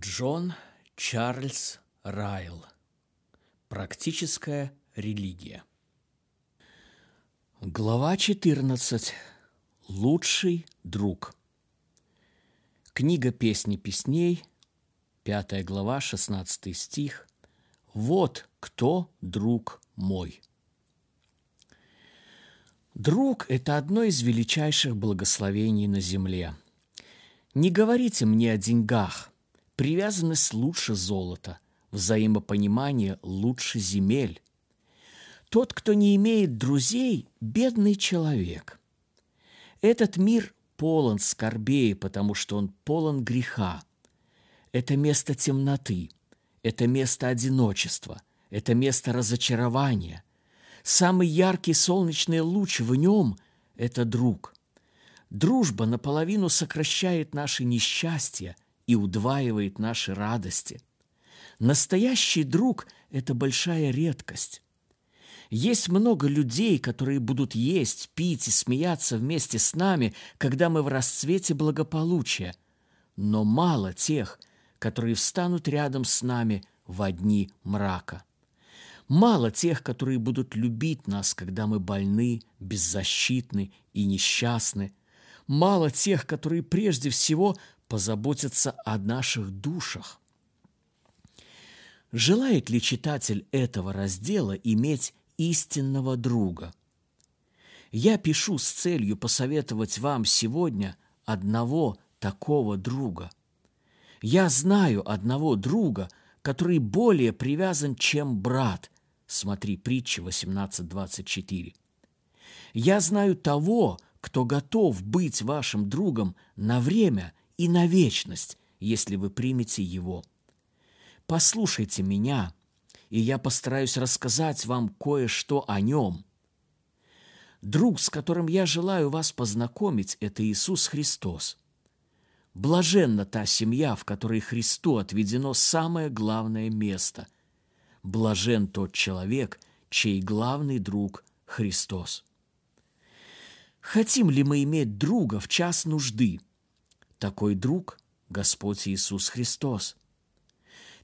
Джон Чарльз Райл. Практическая религия. Глава 14. Лучший друг. Книга «Песни песней», 5 глава, 16 стих. «Вот кто друг мой». Друг – это одно из величайших благословений на земле. Не говорите мне о деньгах. Привязанность лучше золота, взаимопонимание лучше земель. Тот, кто не имеет друзей, – бедный человек. Этот мир полон скорбей, потому что он полон греха. Это место темноты, это место одиночества, это место разочарования. Самый яркий солнечный луч в нем – это друг. Дружба наполовину сокращает наши несчастья и удваивает наши радости. Настоящий друг – это большая редкость. Есть много людей, которые будут есть, пить и смеяться вместе с нами, когда мы в расцвете благополучия, но мало тех, которые встанут рядом с нами во дни мрака. Мало тех, которые будут любить нас, когда мы больны, беззащитны и несчастны. Мало тех, которые прежде всего позаботятся о наших душах. Желает ли читатель этого раздела иметь истинного друга? Я пишу с целью посоветовать вам сегодня одного такого друга. Я знаю одного друга, который более привязан, чем брат. Смотри, Притчи 18:24. Я знаю того, кто готов быть вашим другом на время и на вечность, если вы примете его. Послушайте меня, и я постараюсь рассказать вам кое-что о нем. Друг, с которым я желаю вас познакомить, это Иисус Христос. Блаженна та семья, в которой Христу отведено самое главное место. Блажен тот человек, чей главный друг Христос. Хотим ли мы иметь друга в час нужды? Такой друг – Господь Иисус Христос.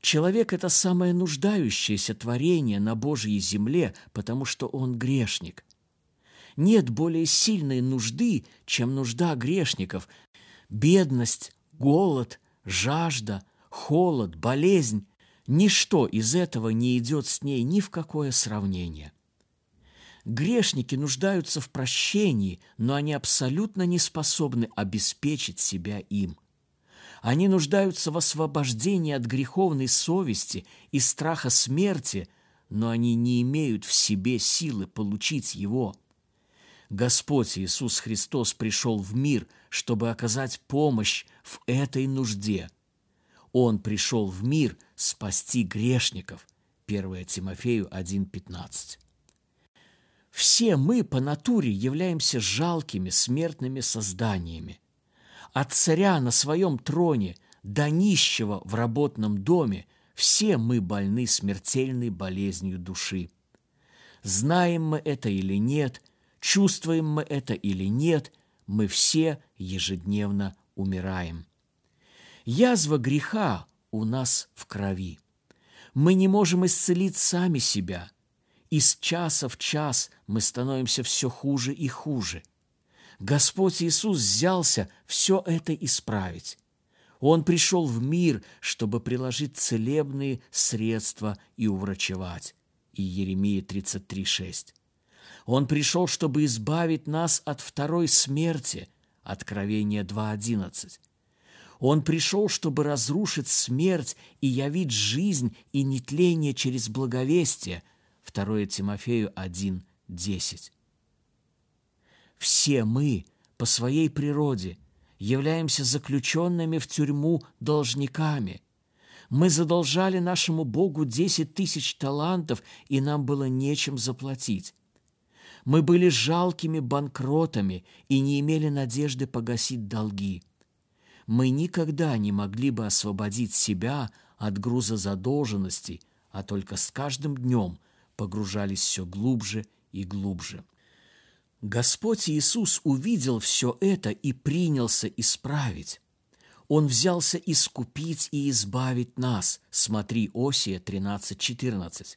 Человек – это самое нуждающееся творение на Божьей земле, потому что он грешник. Нет более сильной нужды, чем нужда грешников. Бедность, голод, жажда, холод, болезнь – ничто из этого не идет с ней ни в какое сравнение. Грешники нуждаются в прощении, но они абсолютно не способны обеспечить себя им. Они нуждаются в освобождении от греховной совести и страха смерти, но они не имеют в себе силы получить его. Господь Иисус Христос пришел в мир, чтобы оказать помощь в этой нужде. Он пришел в мир спасти грешников. 1 Тимофею 1:15. Все мы по натуре являемся жалкими смертными созданиями. От царя на своем троне до нищего в работном доме все мы больны смертельной болезнью души. Знаем мы это или нет, чувствуем мы это или нет, мы все ежедневно умираем. Язва греха у нас в крови. Мы не можем исцелить сами себя. Из часа в час мы становимся все хуже и хуже. Господь Иисус взялся все это исправить. Он пришел в мир, чтобы приложить целебные средства и уврачевать. Иеремия 33:6. Он пришел, чтобы избавить нас от второй смерти. Откровение 2:11. Он пришел, чтобы разрушить смерть и явить жизнь и нетление через благовестие. 2 Тимофею 1:10. Все мы по своей природе являемся заключенными в тюрьму должниками. Мы задолжали нашему Богу 10 000 талантов, и нам было нечем заплатить. Мы были жалкими банкротами и не имели надежды погасить долги. Мы никогда не могли бы освободить себя от груза задолженностей, а только с каждым днем погружались все глубже и глубже. Господь Иисус увидел все это и принялся исправить. Он взялся искупить и избавить нас. Смотри, Осия 13:14.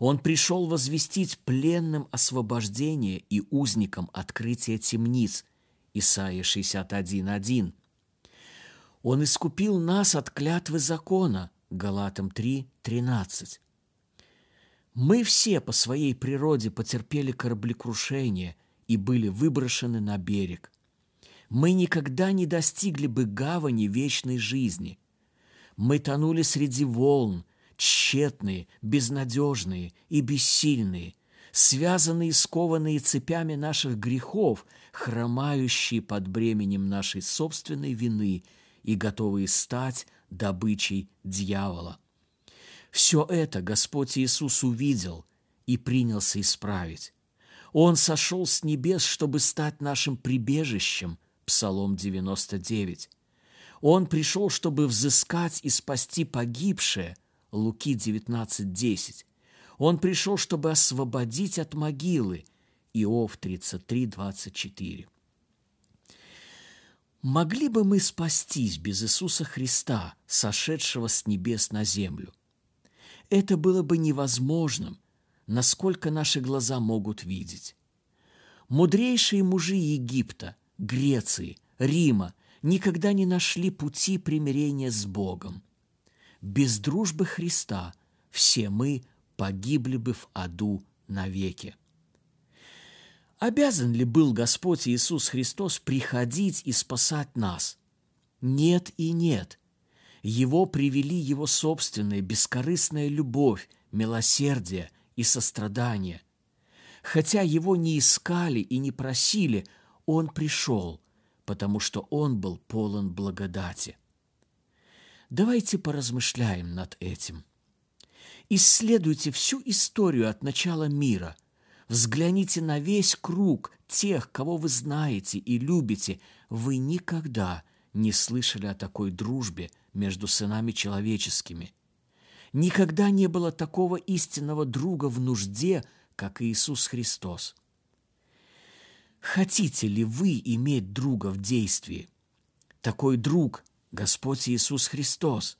Он пришел возвестить пленным освобождение и узникам открытие темниц. Исаия 61:1. Он искупил нас от клятвы закона. Галатам 3:13. Мы все по своей природе потерпели кораблекрушение и были выброшены на берег. Мы никогда не достигли бы гавани вечной жизни. Мы тонули среди волн, тщетные, безнадежные и бессильные, связанные и скованные цепями наших грехов, хромающие под бременем нашей собственной вины и готовые стать добычей дьявола. Все это Господь Иисус увидел и принялся исправить. Он сошел с небес, чтобы стать нашим прибежищем. Псалом 99. Он пришел, чтобы взыскать и спасти погибшее. Луки 19:10. Он пришел, чтобы освободить от могилы. Иов 33:24. Могли бы мы спастись без Иисуса Христа, сошедшего с небес на землю? Это было бы невозможным, насколько наши глаза могут видеть. Мудрейшие мужи Египта, Греции, Рима никогда не нашли пути примирения с Богом. Без дружбы Христа все мы погибли бы в аду навеки. Обязан ли был Господь Иисус Христос приходить и спасать нас? Нет и нет. Его привели Его собственная бескорыстная любовь, милосердие и сострадание. Хотя Его не искали и не просили, Он пришел, потому что Он был полон благодати. Давайте поразмышляем над этим. Исследуйте всю историю от начала мира. Взгляните на весь круг тех, кого вы знаете и любите. Вы никогда не слышали о такой дружбе между сынами человеческими. Никогда не было такого истинного друга в нужде, как Иисус Христос. Хотите ли вы иметь друга в действии? Такой друг – Господь Иисус Христос.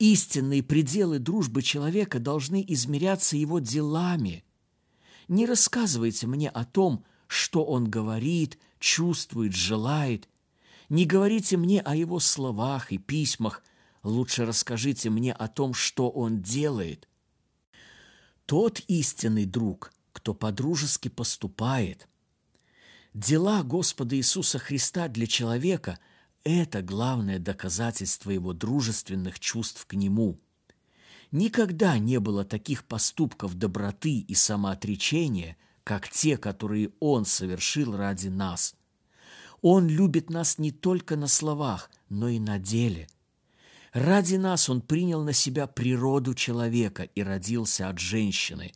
Истинные пределы дружбы человека должны измеряться его делами. Не рассказывайте мне о том, что он говорит, чувствует, желает. Не говорите мне о его словах и письмах, лучше расскажите мне о том, что он делает. Тот истинный друг, кто по-дружески поступает. Дела Господа Иисуса Христа для человека – это главное доказательство его дружественных чувств к Нему. Никогда не было таких поступков доброты и самоотречения, как те, которые Он совершил ради нас. Он любит нас не только на словах, но и на деле. Ради нас Он принял на себя природу человека и родился от женщины.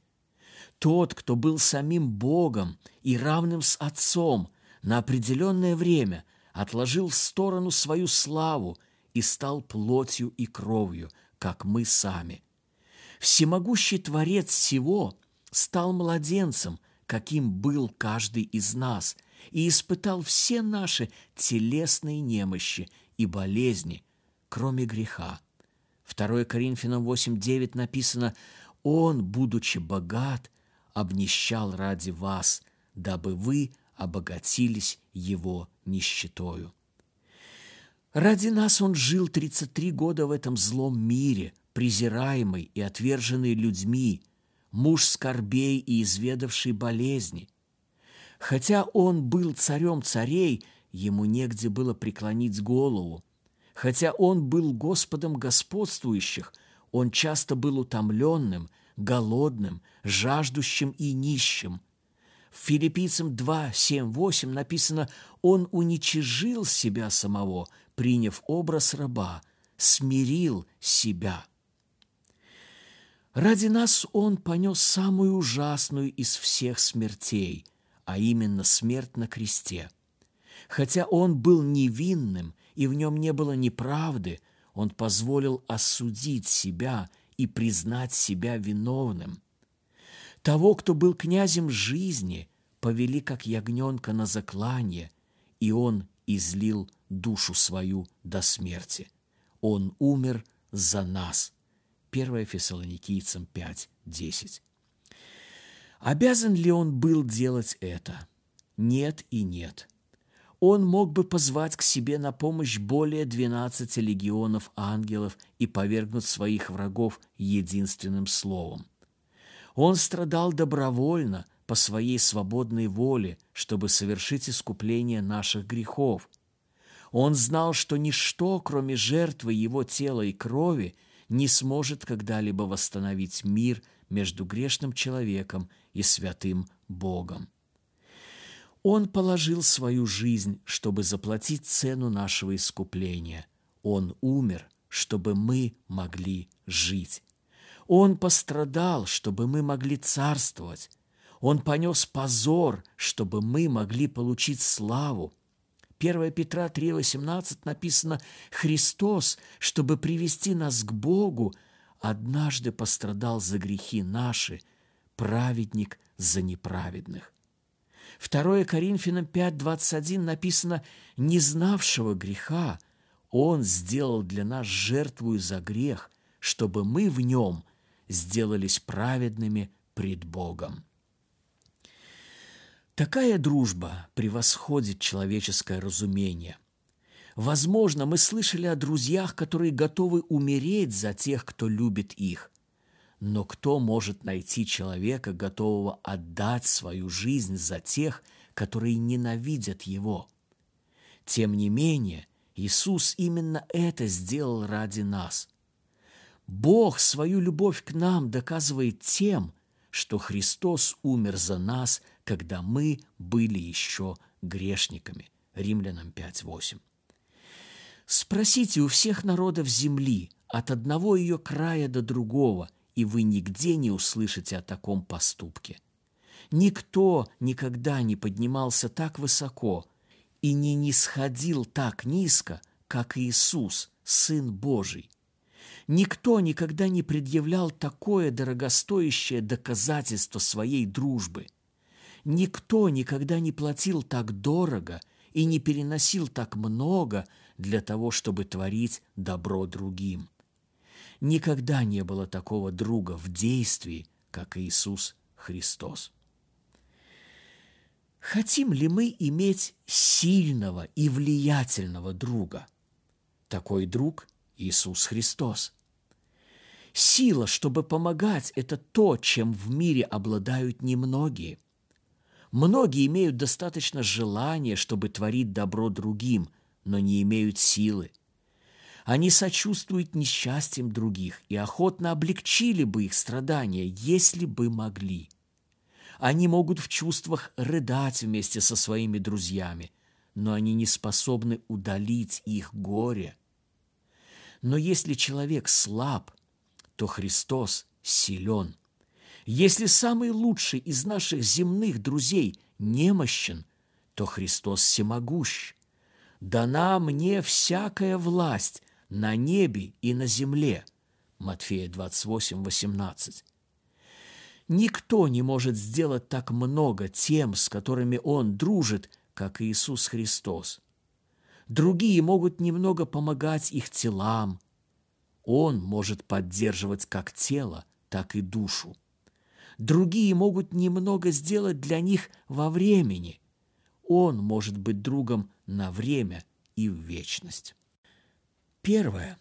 Тот, кто был самим Богом и равным с Отцом, на определенное время отложил в сторону свою славу и стал плотью и кровью, как мы сами. Всемогущий Творец всего стал младенцем, каким был каждый из нас, и испытал все наши телесные немощи и болезни, кроме греха. 2 Коринфянам 8:9 написано: «Он, будучи богат, обнищал ради вас, дабы вы обогатились Его нищетою». Ради нас Он жил 33 года в этом злом мире, презираемый и отверженный людьми, муж скорбей и изведавший болезни. Хотя Он был царем царей, Ему негде было преклонить голову. Хотя Он был Господом господствующих, Он часто был утомленным, голодным, жаждущим и нищим. В Филиппийцам 2:7-8 написано: «Он уничижил себя самого, приняв образ раба, смирил себя». Ради нас Он понес самую ужасную из всех смертей, а именно смерть на кресте. Хотя Он был невинным, и в Нем не было неправды, Он позволил осудить себя и признать себя виновным. Того, кто был князем жизни, повели как ягненка на заклание, и Он излил душу свою до смерти. Он умер за нас. 1 Фессалоникийцам 5:10. Обязан ли он был делать это? Нет и нет. Он мог бы позвать к себе на помощь более 12 легионов ангелов и повергнуть своих врагов единственным словом. Он страдал добровольно по своей свободной воле, чтобы совершить искупление наших грехов. Он знал, что ничто, кроме жертвы его тела и крови, не сможет когда-либо восстановить мир между грешным человеком и святым Богом. Он положил свою жизнь, чтобы заплатить цену нашего искупления. Он умер, чтобы мы могли жить. Он пострадал, чтобы мы могли царствовать. Он понес позор, чтобы мы могли получить славу. 1 Петра 3:18 написано: «Христос, чтобы привести нас к Богу, однажды пострадал за грехи наши, праведник за неправедных». 2 Коринфянам 5:21 написано: «Не знавшего греха Он сделал для нас жертву за грех, чтобы мы в нем сделались праведными пред Богом». Такая дружба превосходит человеческое разумение. Возможно, мы слышали о друзьях, которые готовы умереть за тех, кто любит их. Но кто может найти человека, готового отдать свою жизнь за тех, которые ненавидят его? Тем не менее, Иисус именно это сделал ради нас. Бог свою любовь к нам доказывает тем, что Христос умер за нас, когда мы были еще грешниками. Римлянам 5:8. Спросите у всех народов земли, от одного ее края до другого, и вы нигде не услышите о таком поступке. Никто никогда не поднимался так высоко и не нисходил так низко, как Иисус, Сын Божий. Никто никогда не предъявлял такое дорогостоящее доказательство своей дружбы. Никто никогда не платил так дорого и не переносил так много для того, чтобы творить добро другим. Никогда не было такого друга в действии, как Иисус Христос. Хотим ли мы иметь сильного и влиятельного друга? Такой друг – Иисус Христос. Сила, чтобы помогать, – это то, чем в мире обладают немногие. Многие имеют достаточно желания, чтобы творить добро другим, но не имеют силы. Они сочувствуют несчастьям других и охотно облегчили бы их страдания, если бы могли. Они могут в чувствах рыдать вместе со своими друзьями, но они не способны удалить их горе. Но если человек слаб, то Христос силен. Если самый лучший из наших земных друзей немощен, то Христос всемогущ. «Дана мне всякая власть на небе и на земле» Матфея 28:18. Никто не может сделать так много тем, с которыми он дружит, как Иисус Христос. Другие могут немного помогать их телам. Он может поддерживать как тело, так и душу. Другие могут немного сделать для них во времени. Он может быть другом на время и в вечность. Первое.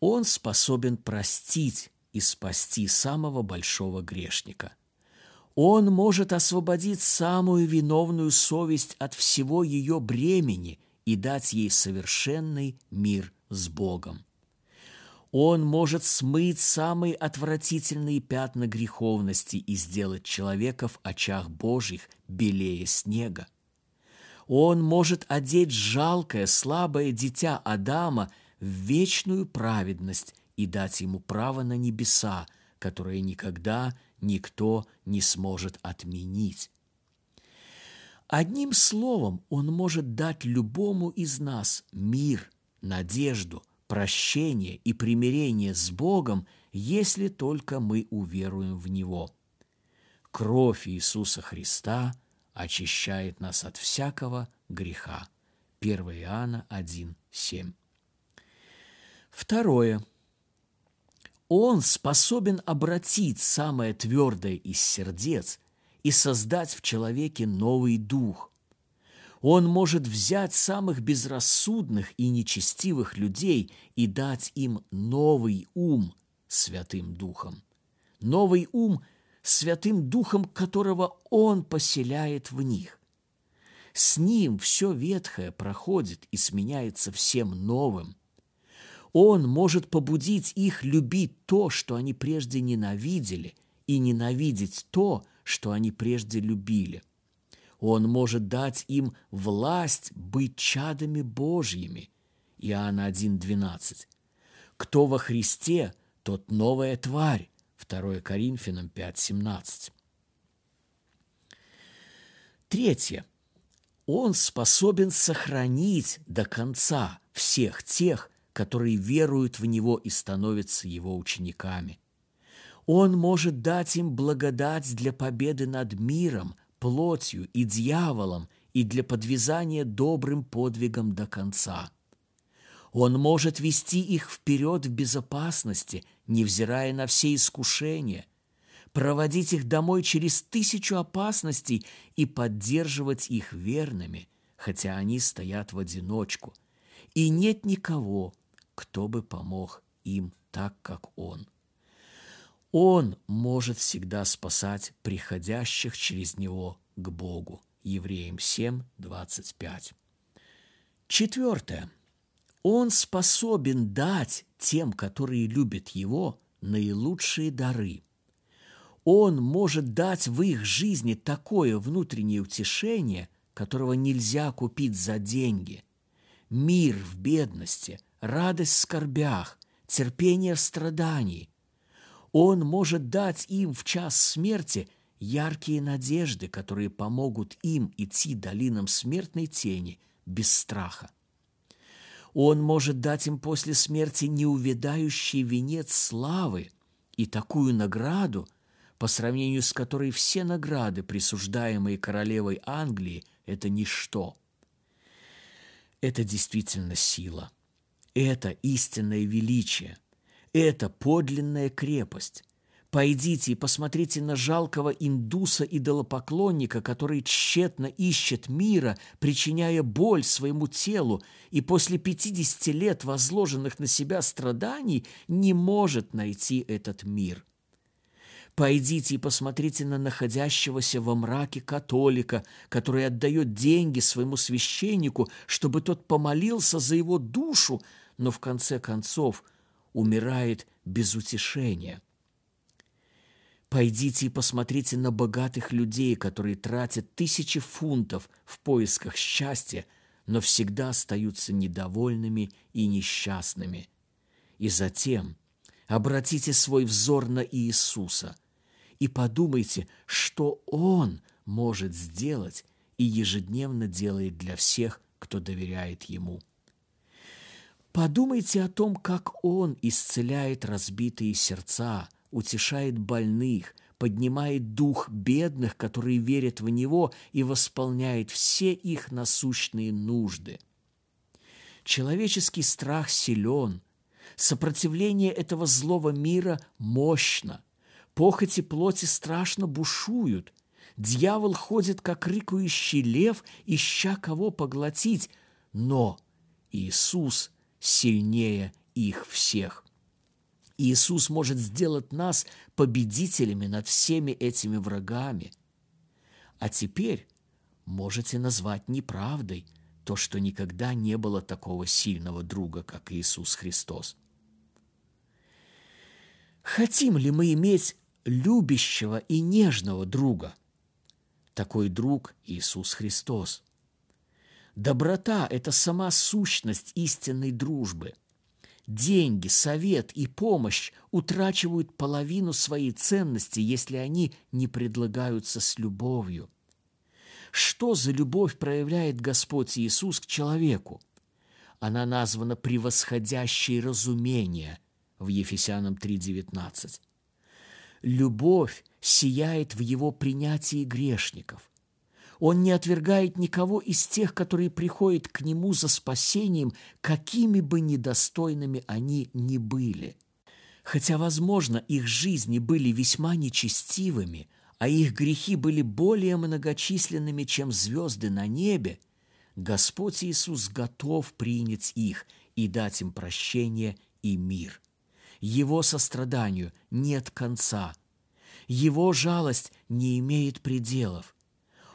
Он способен простить и спасти самого большого грешника. Он может освободить самую виновную совесть от всего ее бремени и дать ей совершенный мир с Богом. Он может смыть самые отвратительные пятна греховности и сделать человека в очах Божьих белее снега. Он может одеть жалкое, слабое дитя Адама в вечную праведность и дать ему право на небеса, которое никогда никто не сможет отменить. Одним словом, он может дать любому из нас мир, надежду, прощение и примирение с Богом, если только мы уверуем в Него. Кровь Иисуса Христа очищает нас от всякого греха. 1 1 Иоанна 1:7. Второе. Он способен обратить самое твердое из сердец и создать в человеке новый дух. Он может взять самых безрассудных и нечестивых людей и дать им новый ум Святым Духом. Новый ум Святым Духом, которого Он поселяет в них. С Ним все ветхое проходит и сменяется всем новым. Он может побудить их любить то, что они прежде ненавидели, и ненавидеть то, что они прежде любили. Он может дать им власть быть чадами Божьими. Иоанна 1:12. Кто во Христе, тот новая тварь. 2 Коринфянам 5:17. Третье. Он способен сохранить до конца всех тех, которые веруют в Него и становятся Его учениками. Он может дать им благодать для победы над миром, плотью и дьяволом и для подвязания добрым подвигом до конца. Он может вести их вперед в безопасности, невзирая на все искушения, проводить их домой через 1000 опасностей и поддерживать их верными, хотя они стоят в одиночку. И нет никого, кто бы помог им так, как Он. Он может всегда спасать приходящих через Него к Богу. Евреям 7:25. Четвертое. Он способен дать тем, которые любят Его, наилучшие дары. Он может дать в их жизни такое внутреннее утешение, которого нельзя купить за деньги. Мир в бедности, радость в скорбях, терпение в страдании. Он может дать им в час смерти яркие надежды, которые помогут им идти долинам смертной тени без страха. Он может дать им после смерти неувядающий венец славы и такую награду, по сравнению с которой все награды, присуждаемые королевой Англии, это ничто. Это действительно сила. Это истинное величие. Это подлинная крепость. Пойдите и посмотрите на жалкого индуса-идолопоклонника, который тщетно ищет мира, причиняя боль своему телу, и после 50 лет возложенных на себя страданий не может найти этот мир. Пойдите и посмотрите на находящегося во мраке католика, который отдает деньги своему священнику, чтобы тот помолился за его душу, но в конце концов умирает без утешения. Пойдите и посмотрите на богатых людей, которые тратят 1000 фунтов в поисках счастья, но всегда остаются недовольными и несчастными. И затем обратите свой взор на Иисуса и подумайте, что Он может сделать и ежедневно делает для всех, кто доверяет Ему. Подумайте о том, как Он исцеляет разбитые сердца, утешает больных, поднимает дух бедных, которые верят в Него, и восполняет все их насущные нужды. Человеческий страх силен, сопротивление этого злого мира мощно, похоти плоти страшно бушуют, дьявол ходит, как рыкающий лев, ища кого поглотить, но Иисус сильнее их всех. Иисус может сделать нас победителями над всеми этими врагами. А теперь можете назвать неправдой то, что никогда не было такого сильного друга, как Иисус Христос. Хотим ли мы иметь любящего и нежного друга? Такой друг Иисус Христос. Доброта – это сама сущность истинной дружбы. Деньги, совет и помощь утрачивают половину своей ценности, если они не предлагаются с любовью. Что за любовь проявляет Господь Иисус к человеку? Она названа превосходящей разумение в Ефесянам 3:19. Любовь сияет в Его принятии грешников. Он не отвергает никого из тех, которые приходят к Нему за спасением, какими бы недостойными они ни были. Хотя, возможно, их жизни были весьма нечестивыми, а их грехи были более многочисленными, чем звезды на небе, Господь Иисус готов принять их и дать им прощение и мир. Его состраданию нет конца. Его жалость не имеет пределов.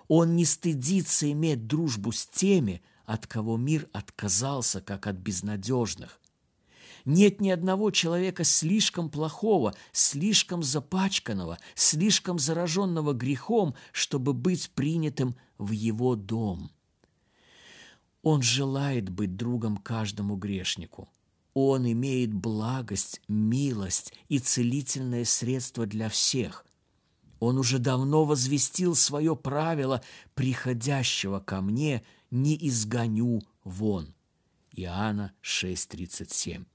Он не стыдится иметь дружбу с теми, от кого мир отказался, как от безнадежных. Нет ни одного человека слишком плохого, слишком запачканного, слишком зараженного грехом, чтобы быть принятым в его дом. Он желает быть другом каждому грешнику. Он имеет благость, милость и целительное средство для всех. Он уже давно возвестил свое правило «приходящего ко мне не изгоню вон» Иоанна 6:37.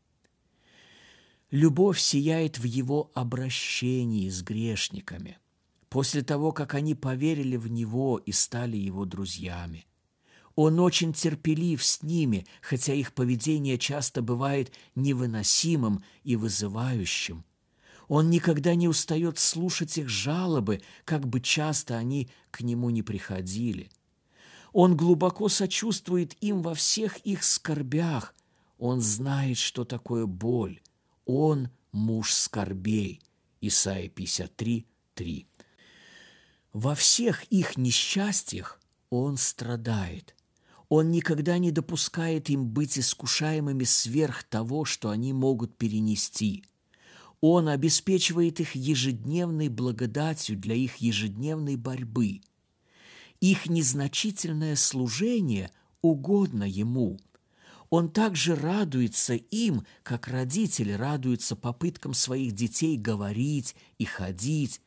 Любовь сияет в его обращении с грешниками, после того, как они поверили в него и стали его друзьями. Он очень терпелив с ними, хотя их поведение часто бывает невыносимым и вызывающим. Он никогда не устает слушать их жалобы, как бы часто они к нему ни приходили. Он глубоко сочувствует им во всех их скорбях. Он знает, что такое боль. Он муж скорбей. Исаия 53:3. Во всех их несчастьях он страдает. Он никогда не допускает им быть искушаемыми сверх того, что они могут перенести. Он обеспечивает их ежедневной благодатью для их ежедневной борьбы. Их незначительное служение угодно ему. Он также радуется им, как родители радуются попыткам своих детей говорить и ходить.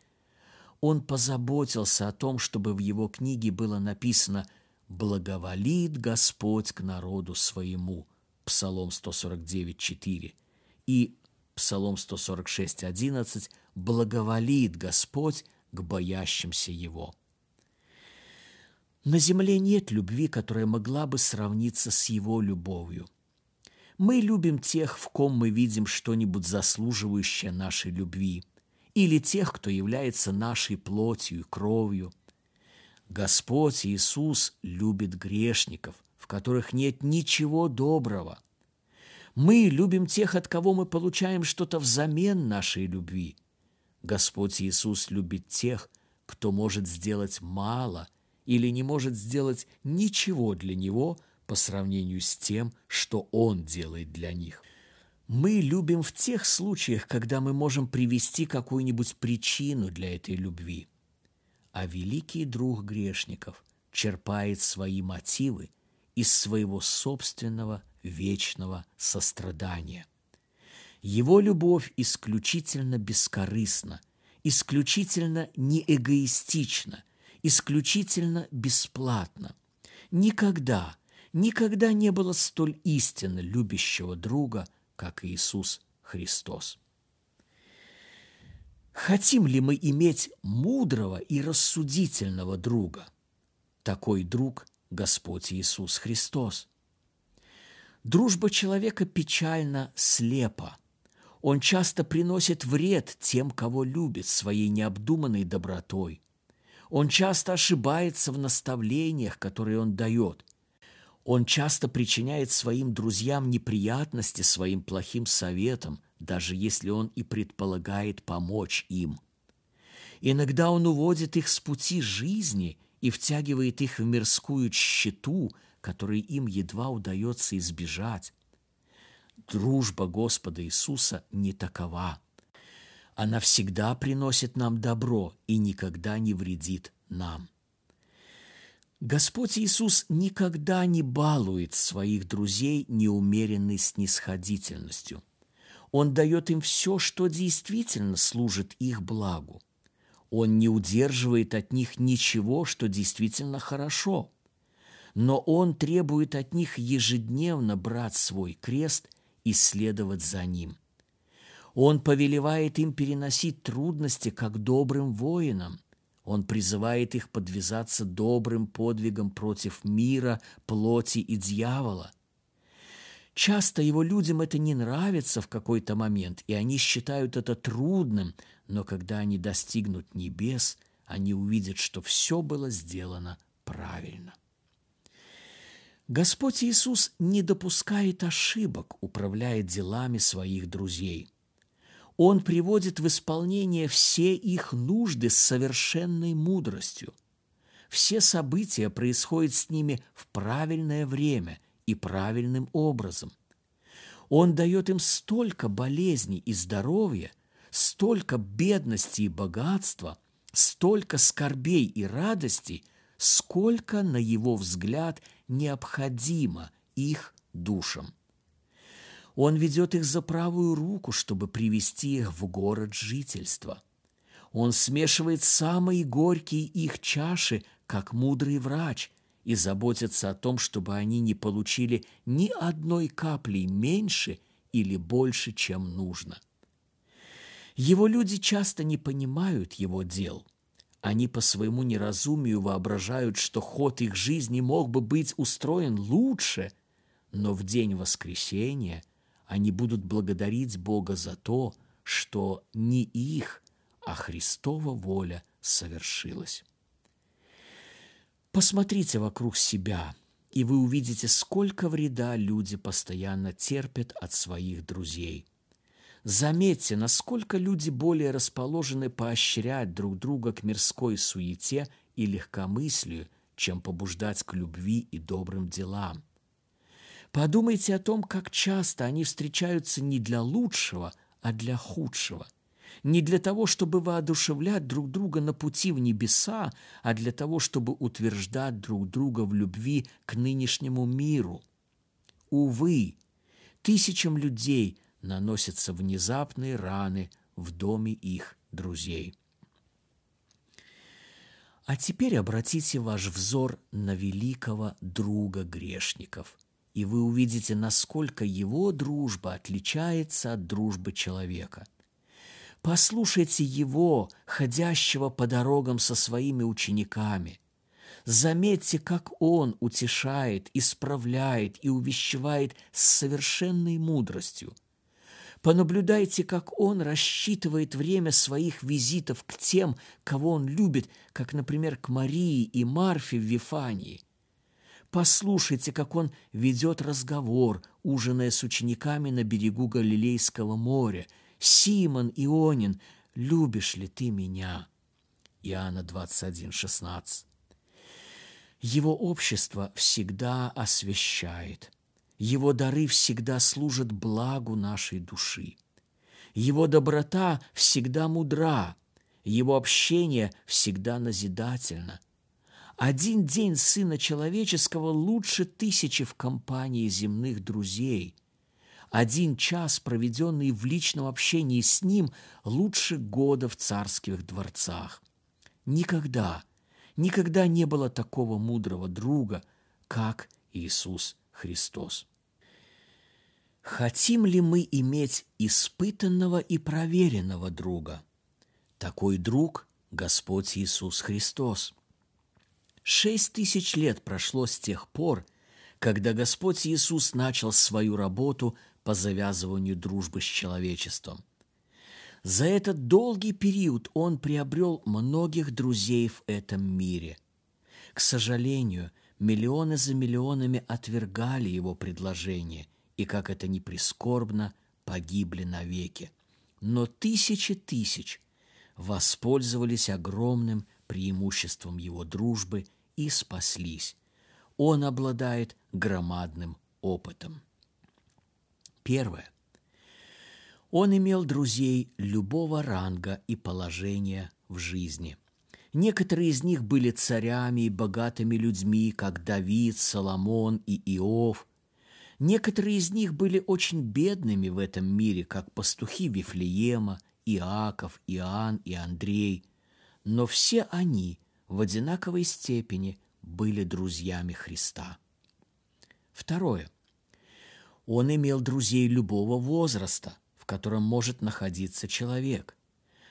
Он позаботился о том, чтобы в его книге было написано «Благоволит Господь к народу своему» Псалом 149:4 и Псалом 146:11 «Благоволит Господь к боящимся Его». На земле нет любви, которая могла бы сравниться с Его любовью. Мы любим тех, в ком мы видим что-нибудь заслуживающее нашей любви, или тех, кто является нашей плотью и кровью. Господь Иисус любит грешников, в которых нет ничего доброго. Мы любим тех, от кого мы получаем что-то взамен нашей любви. Господь Иисус любит тех, кто может сделать мало или не может сделать ничего для Него по сравнению с тем, что Он делает для них. Мы любим в тех случаях, когда мы можем привести какую-нибудь причину для этой любви. А великий друг грешников черпает свои мотивы из своего собственного вечного сострадания. Его любовь исключительно бескорыстна, исключительно неэгоистична, исключительно бесплатна. Никогда не было столь истинно любящего друга, как Иисус Христос. Хотим ли мы иметь мудрого и рассудительного друга? Такой друг – Господь Иисус Христос. Дружба человека печально слепа. Он часто приносит вред тем, кого любит, своей необдуманной добротой. Он часто ошибается в наставлениях, которые он дает. Он часто причиняет своим друзьям неприятности своим плохим советом, даже если он и предполагает помочь им. Иногда он уводит их с пути жизни и втягивает их в мирскую тщету, которой им едва удается избежать. Дружба Господа Иисуса не такова. Она всегда приносит нам добро и никогда не вредит нам. Господь Иисус никогда не балует своих друзей неумеренной снисходительностью. Он дает им все, что действительно служит их благу. Он не удерживает от них ничего, что действительно хорошо. Но Он требует от них ежедневно брать свой крест и следовать за Ним. Он повелевает им переносить трудности, как добрым воинам. Он призывает их подвязаться добрым подвигом против мира, плоти и дьявола. Часто его людям это не нравится в какой-то момент, и они считают это трудным, но когда они достигнут небес, они увидят, что все было сделано правильно. Господь Иисус не допускает ошибок, управляя делами своих друзей. Он приводит в исполнение все их нужды с совершенной мудростью. Все события происходят с ними в правильное время и правильным образом. Он дает им столько болезней и здоровья, столько бедности и богатства, столько скорбей и радостей, сколько, на его взгляд, необходимо их душам. Он ведет их за правую руку, чтобы привести их в город жительства. Он смешивает самые горькие их чаши, как мудрый врач, и заботится о том, чтобы они не получили ни одной капли меньше или больше, чем нужно. Его люди часто не понимают его дел. Они по своему неразумию воображают, что ход их жизни мог бы быть устроен лучше, но в день воскресения они будут благодарить Бога за то, что не их, а Христова воля совершилась. Посмотрите вокруг себя, и вы увидите, сколько вреда люди постоянно терпят от своих друзей. Заметьте, насколько люди более расположены поощрять друг друга к мирской суете и легкомыслию, чем побуждать к любви и добрым делам. Подумайте о том, как часто они встречаются не для лучшего, а для худшего, не для того, чтобы воодушевлять друг друга на пути в небеса, а для того, чтобы утверждать друг друга в любви к нынешнему миру. Увы, тысячам людей – наносятся внезапные раны в доме их друзей. А теперь обратите ваш взор на великого друга грешников, и вы увидите, насколько его дружба отличается от дружбы человека. Послушайте его, ходящего по дорогам со своими учениками. Заметьте, как он утешает, исправляет и увещевает с совершенной мудростью. Понаблюдайте, как он рассчитывает время своих визитов к тем, кого он любит, как, например, к Марии и Марфе в Вифании. Послушайте, как он ведет разговор, ужиная с учениками на берегу Галилейского моря. «Симон Ионин, любишь ли ты меня?» Иоанна 21:16. Его общество всегда освещает. Его дары всегда служат благу нашей души. Его доброта всегда мудра, его общение всегда назидательно. Один день Сына Человеческого лучше тысячи в компании земных друзей. Один час, проведенный в личном общении с Ним, лучше года в царских дворцах. Никогда не было такого мудрого друга, как Иисус Христос. Хотим ли мы иметь испытанного и проверенного друга? Такой друг – Господь Иисус Христос. 6000 лет прошло с тех пор, когда Господь Иисус начал свою работу по завязыванию дружбы с человечеством. За этот долгий период Он приобрел многих друзей в этом мире. К сожалению, миллионы за миллионами отвергали его предложение, и, как это ни прискорбно, погибли навеки. Но тысячи тысяч воспользовались огромным преимуществом его дружбы и спаслись. Он обладает громадным опытом. Первое. Он имел друзей любого ранга и положения в жизни. Некоторые из них были царями и богатыми людьми, как Давид, Соломон и Иов. Некоторые из них были очень бедными в этом мире, как пастухи Вифлеема, Иаков, Иоанн и Андрей. Но все они в одинаковой степени были друзьями Христа. Второе. Он имел друзей любого возраста, в котором может находиться человек.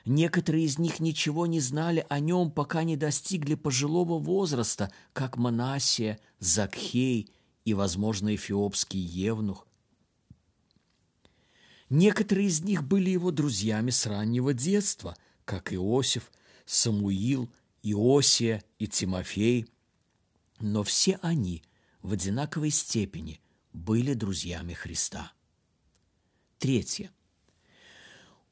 Некоторые из них ничего не знали о нем, пока не достигли пожилого возраста, как Манассия, Закхей и, возможно, эфиопский евнух. Некоторые из них были его друзьями с раннего детства, как Иосиф, Самуил, Осия и Тимофей. Но все они в одинаковой степени были друзьями Христа. Третье.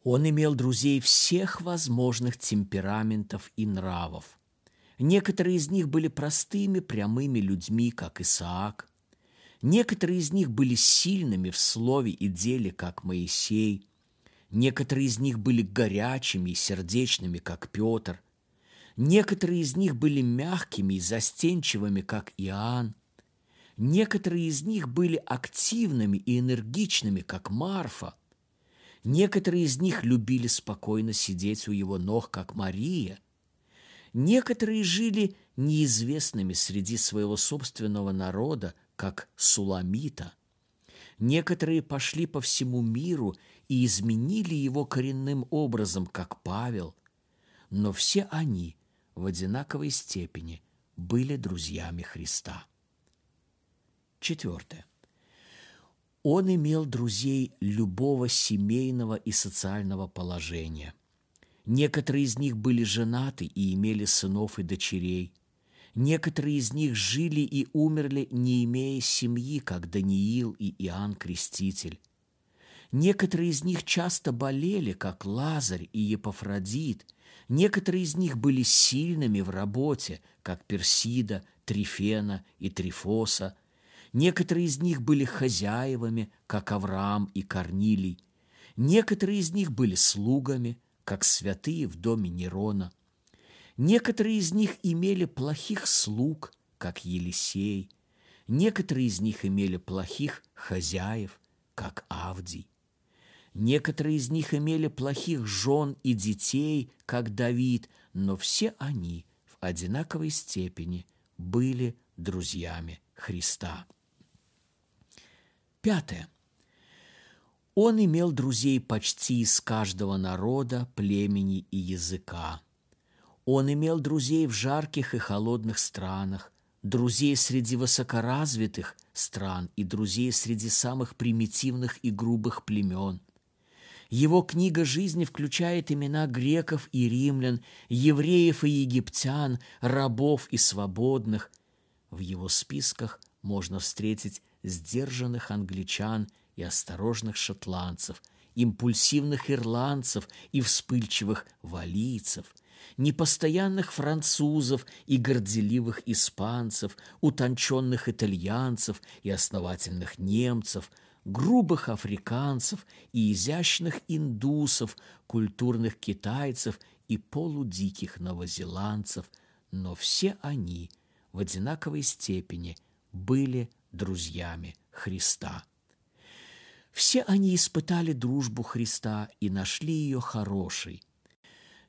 Он имел друзей всех возможных темпераментов и нравов. Некоторые из них были простыми, прямыми людьми, как Исаак. Некоторые из них были сильными в слове и деле, как Моисей. Некоторые из них были горячими и сердечными, как Петр. Некоторые из них были мягкими и застенчивыми, как Иоанн. Некоторые из них были активными и энергичными, как Марфа. Некоторые из них любили спокойно сидеть у его ног, как Мария. Некоторые жили неизвестными среди своего собственного народа, как Суламита. Некоторые пошли по всему миру и изменили его коренным образом, как Павел. Но все они в одинаковой степени были друзьями Христа. Четвертое. Он имел друзей любого семейного и социального положения. Некоторые из них были женаты и имели сынов и дочерей. Некоторые из них жили и умерли, не имея семьи, как Даниил и Иоанн Креститель. Некоторые из них часто болели, как Лазарь и Епафродит. Некоторые из них были сильными в работе, как Персида, Трифена и Трифоса. Некоторые из них были хозяевами, как Авраам и Корнилий. Некоторые из них были слугами, как святые в доме Нерона. Некоторые из них имели плохих слуг, как Елисей. Некоторые из них имели плохих хозяев, как Авдий. Некоторые из них имели плохих жен и детей, как Давид, но все они в одинаковой степени были друзьями Христа. Пятое. Он имел друзей почти из каждого народа, племени и языка. Он имел друзей в жарких и холодных странах, друзей среди высокоразвитых стран и друзей среди самых примитивных и грубых племен. Его книга жизни включает имена греков и римлян, евреев и египтян, рабов и свободных. В его списках можно встретить сдержанных англичан и осторожных шотландцев, импульсивных ирландцев и вспыльчивых валийцев, непостоянных французов и горделивых испанцев, утонченных итальянцев и основательных немцев, грубых африканцев и изящных индусов, культурных китайцев и полудиких новозеландцев, но все они в одинаковой степени были друзьями Христа. Все они испытали дружбу Христа и нашли ее хорошей.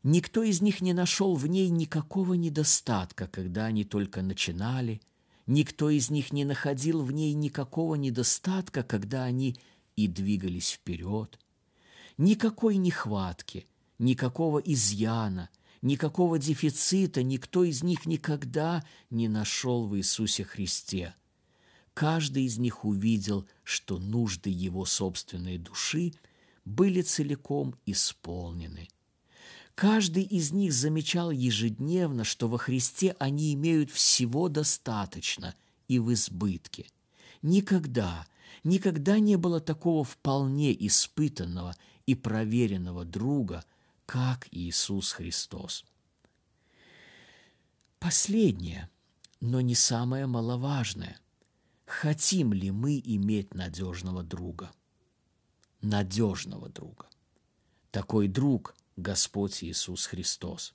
Никто из них не нашел в ней никакого недостатка, когда они только начинали. Никто из них не находил в ней никакого недостатка, когда они и двигались вперед. Никакой нехватки, никакого изъяна, никакого дефицита никто из них никогда не нашел в Иисусе Христе. Каждый из них увидел, что нужды его собственной души были целиком исполнены. Каждый из них замечал ежедневно, что во Христе они имеют всего достаточно и в избытке. Никогда не было такого вполне испытанного и проверенного друга, как Иисус Христос. Последнее, но не самое маловажное. Хотим ли мы иметь надежного друга? Надежного друга. Такой друг – Господь Иисус Христос.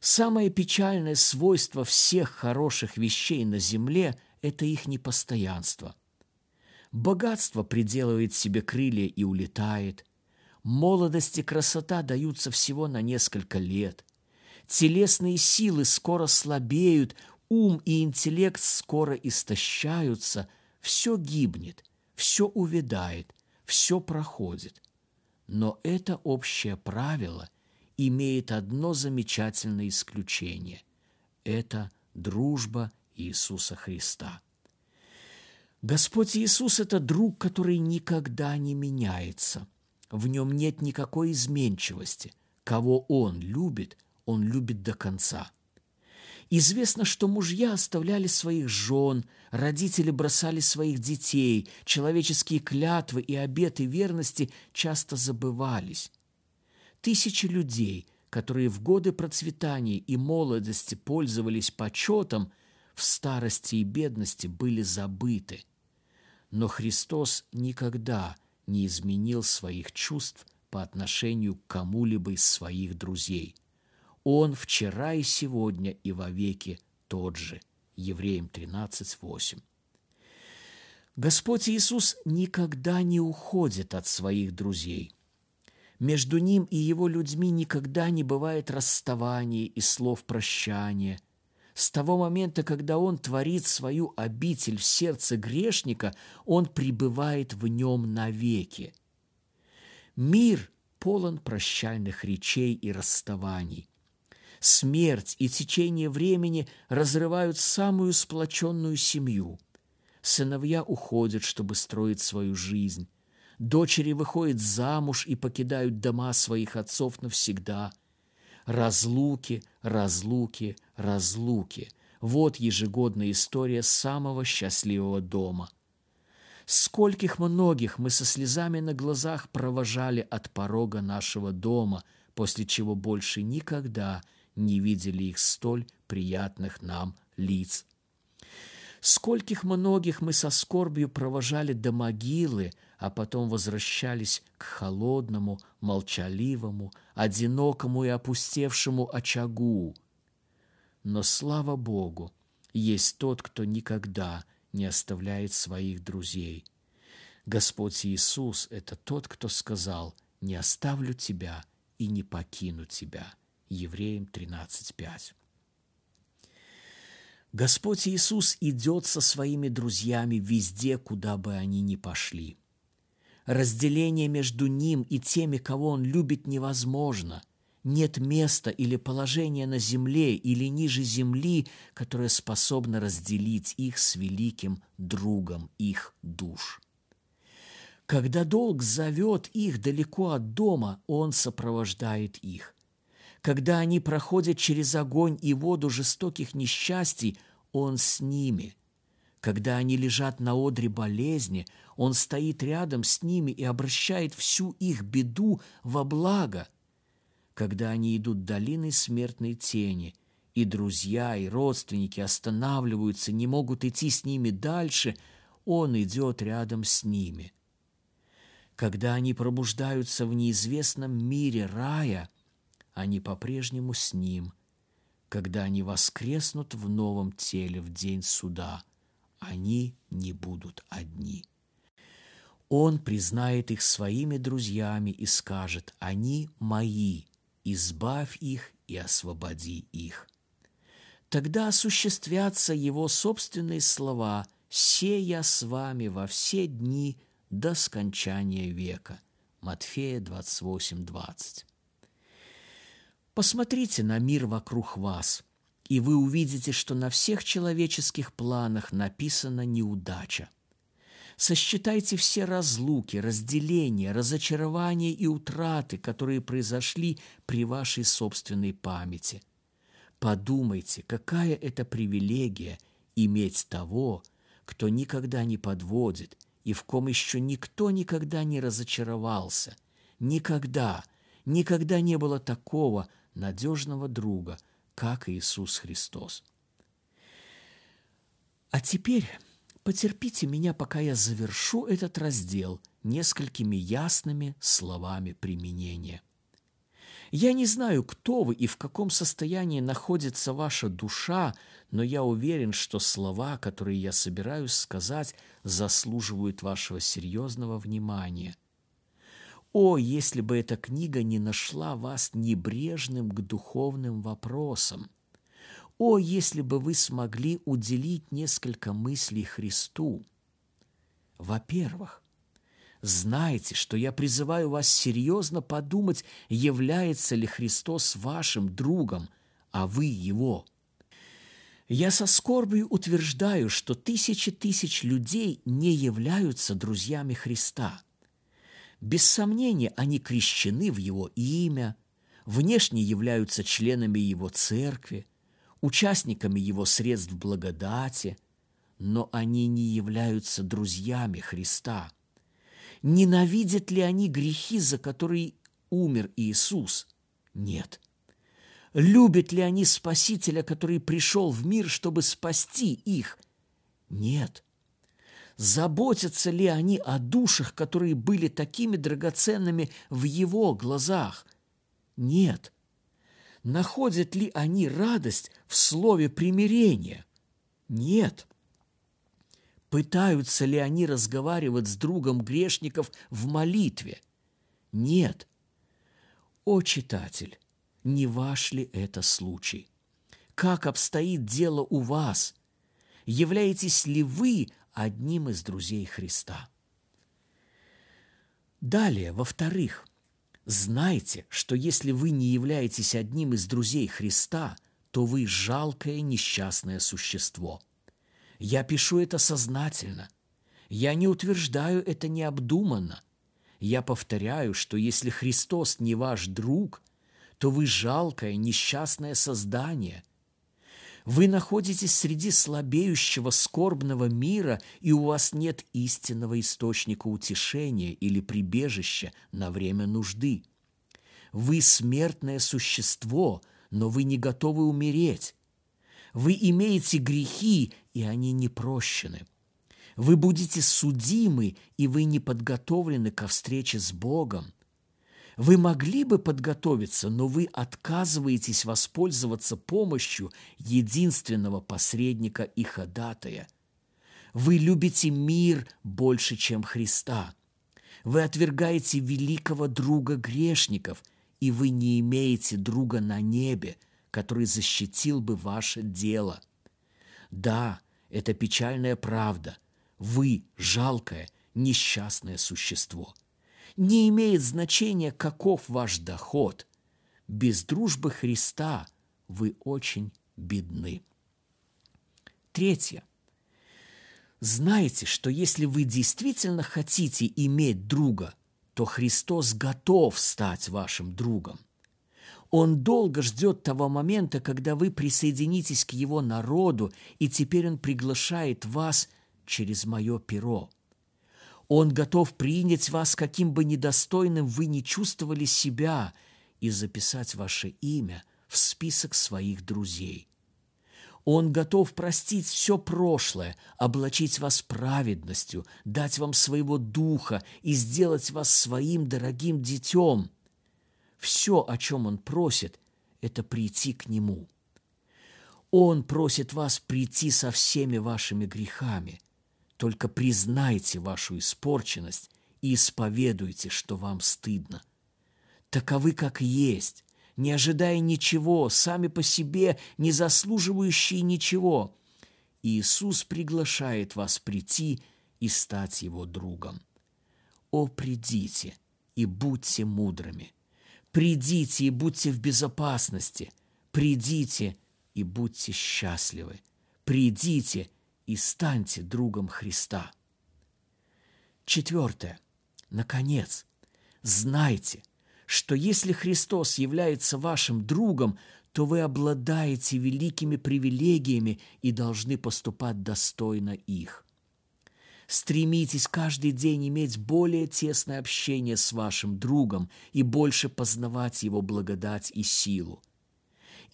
Самое печальное свойство всех хороших вещей на земле – это их непостоянство. Богатство приделывает себе крылья и улетает. Молодость и красота даются всего на несколько лет. Телесные силы скоро слабеют, ум и интеллект скоро истощаются. Все гибнет, все увядает, все проходит. Но это общее правило имеет одно замечательное исключение – это дружба Иисуса Христа. Господь Иисус – это друг, который никогда не меняется. В нем нет никакой изменчивости. Кого Он любит до конца. Известно, что мужья оставляли своих жен, родители бросали своих детей, человеческие клятвы и обеты верности часто забывались. Тысячи людей, которые в годы процветания и молодости пользовались почетом, в старости и бедности были забыты. Но Христос никогда не изменил своих чувств по отношению к кому-либо из своих друзей. Он вчера и сегодня и вовеки тот же. Евреям 13:8. Господь Иисус никогда не уходит от своих друзей. Между Ним и Его людьми никогда не бывает расставаний и слов прощания. С того момента, когда Он творит свою обитель в сердце грешника, Он пребывает в нем навеки. Мир полон прощальных речей и расставаний. Смерть и течение времени разрывают самую сплоченную семью. Сыновья уходят, чтобы строить свою жизнь. Дочери выходят замуж и покидают дома своих отцов навсегда. Разлуки, разлуки, разлуки. Вот ежегодная история самого счастливого дома. Скольких многих мы со слезами на глазах провожали от порога нашего дома, после чего больше никогда не видели их столь приятных нам лиц. Скольких многих мы со скорбью провожали до могилы, а потом возвращались к холодному, молчаливому, одинокому и опустевшему очагу. Но, слава Богу, есть тот, кто никогда не оставляет своих друзей. Господь Иисус – это тот, кто сказал: «Не оставлю тебя и не покину тебя». Евреям 13:5. Господь Иисус идет со своими друзьями везде, куда бы они ни пошли. Разделение между Ним и теми, кого Он любит, невозможно. Нет места или положения на земле или ниже земли, которое способно разделить их с великим другом их душ. Когда долг зовет их далеко от дома, Он сопровождает их. Когда они проходят через огонь и воду жестоких несчастий, Он с ними. Когда они лежат на одре болезни, Он стоит рядом с ними и обращает всю их беду во благо. Когда они идут долиной смертной тени, и друзья, и родственники останавливаются, не могут идти с ними дальше, Он идет рядом с ними. Когда они пробуждаются в неизвестном мире рая, они по-прежнему с Ним. Когда они воскреснут в новом теле в день суда, они не будут одни. Он признает их своими друзьями и скажет: «Они мои, избавь их и освободи их». Тогда осуществятся Его собственные слова: «Се я с вами во все дни до скончания века». Матфея 28:20. Посмотрите на мир вокруг вас, и вы увидите, что на всех человеческих планах написана неудача. Сосчитайте все разлуки, разделения, разочарования и утраты, которые произошли при вашей собственной памяти. Подумайте, какая это привилегия иметь того, кто никогда не подводит и в ком еще никто никогда не разочаровался. Никогда не было такого надежного друга, как Иисус Христос. А теперь потерпите меня, пока я завершу этот раздел несколькими ясными словами применения. Я не знаю, кто вы и в каком состоянии находится ваша душа, но я уверен, что слова, которые я собираюсь сказать, заслуживают вашего серьезного внимания. О, если бы эта книга не нашла вас небрежным к духовным вопросам! О, если бы вы смогли уделить несколько мыслей Христу! Во-первых, Знайте, что я призываю вас серьезно подумать, является ли Христос вашим другом, а вы его. Я со скорбью утверждаю, что тысячи тысяч людей не являются друзьями Христа. Без сомнения, они крещены в Его имя, внешне являются членами Его церкви, участниками Его средств благодати, но они не являются друзьями Христа. Ненавидят ли они грехи, за которые умер Иисус? Нет. Любят ли они Спасителя, который пришел в мир, чтобы спасти их? Нет. Заботятся ли они о душах, которые были такими драгоценными в Его глазах? Нет. Находят ли они радость в слове примирения? Нет. Пытаются ли они разговаривать с другом грешников в молитве? Нет. О, читатель! Не ваш ли это случай? Как обстоит дело у вас? Являетесь ли вы одним из друзей Христа? Далее, во-вторых, знайте, что если вы не являетесь одним из друзей Христа, то вы жалкое несчастное существо. Я пишу это сознательно. Я не утверждаю это необдуманно. Я повторяю, что если Христос не ваш друг, то вы жалкое, несчастное создание. Вы находитесь среди слабеющего, скорбного мира, и у вас нет истинного источника утешения или прибежища на время нужды. Вы смертное существо, но вы не готовы умереть. Вы имеете грехи, и они не прощены. Вы будете судимы, и вы не подготовлены ко встрече с Богом. Вы могли бы подготовиться, но вы отказываетесь воспользоваться помощью единственного посредника и ходатая. Вы любите мир больше, чем Христа. Вы отвергаете великого друга грешников, и вы не имеете друга на небе, который защитил бы ваше дело. Да, это печальная правда. Вы жалкое, несчастное существо. Не имеет значения, каков ваш доход. Без дружбы Христа вы очень бедны. Третье. Знайте, что если вы действительно хотите иметь друга, то Христос готов стать вашим другом. Он долго ждет того момента, когда вы присоединитесь к Его народу, и теперь Он приглашает вас через мое перо. Он готов принять вас, каким бы недостойным вы ни чувствовали себя, и записать ваше имя в список своих друзей. Он готов простить все прошлое, облачить вас праведностью, дать вам своего духа и сделать вас своим дорогим детем. Все, о чем Он просит, это прийти к Нему. Он просит вас прийти со всеми вашими грехами. Только признайте вашу испорченность и исповедуйте, что вам стыдно. Таковы, как есть, не ожидая ничего, сами по себе, не заслуживающие ничего. Иисус приглашает вас прийти и стать Его другом. О, придите и будьте мудрыми! Придите и будьте в безопасности! Придите и будьте счастливы! Придите и станьте другом Христа. Четвертое. Наконец, знайте, что если Христос является вашим другом, то вы обладаете великими привилегиями и должны поступать достойно их. Стремитесь каждый день иметь более тесное общение с вашим другом и больше познавать его благодать и силу.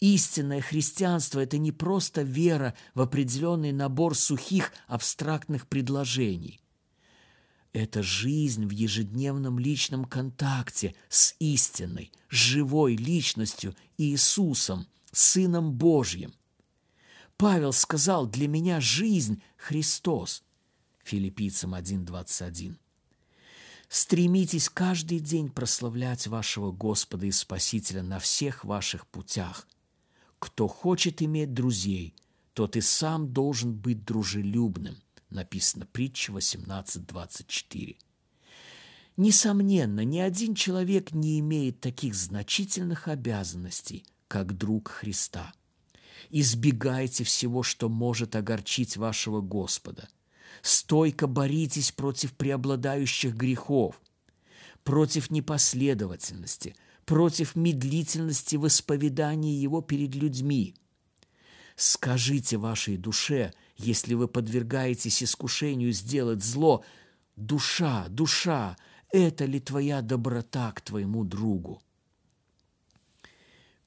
Истинное христианство – это не просто вера в определенный набор сухих абстрактных предложений. Это жизнь в ежедневном личном контакте с истинной, живой личностью Иисусом, Сыном Божьим. Павел сказал: «Для меня жизнь – Христос» Филиппийцам 1:21. Стремитесь каждый день прославлять вашего Господа и Спасителя на всех ваших путях. «Кто хочет иметь друзей, тот и сам должен быть дружелюбным», написано Притчи 18:24. Несомненно, ни один человек не имеет таких значительных обязанностей, как друг Христа. Избегайте всего, что может огорчить вашего Господа. Стойко боритесь против преобладающих грехов, против непоследовательности, против медлительности в исповедании его перед людьми. Скажите вашей душе, если вы подвергаетесь искушению сделать зло: «Душа, душа, это ли твоя доброта к твоему другу?»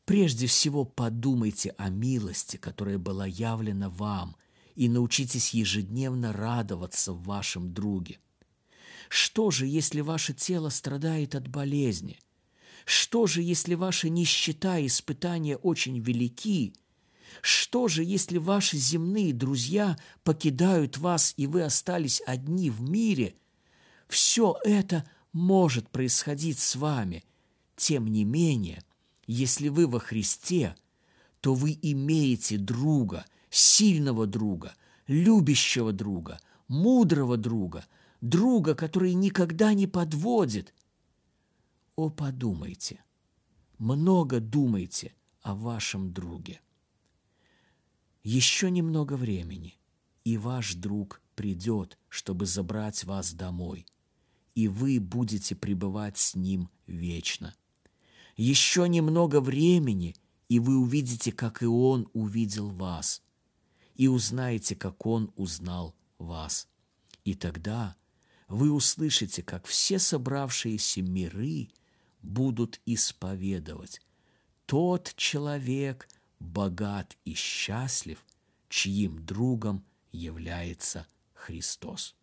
Прежде всего подумайте о милости, которая была явлена вам, и научитесь ежедневно радоваться в вашем друге. Что же, если ваше тело страдает от болезни? Что же, если ваши нищета и испытания очень велики? Что же, если ваши земные друзья покидают вас, и вы остались одни в мире? Все это может происходить с вами. Тем не менее, если вы во Христе, то вы имеете друга, сильного друга, любящего друга, мудрого друга, друга, который никогда не подводит. О, подумайте, много думайте о вашем друге. Еще немного времени, и ваш друг придет, чтобы забрать вас домой, и вы будете пребывать с ним вечно. Еще немного времени, и вы увидите, как и он увидел вас, и узнаете, как он узнал вас. И тогда вы услышите, как все собравшиеся миры будут исповедовать: «Тот человек богат и счастлив, чьим другом является Христос».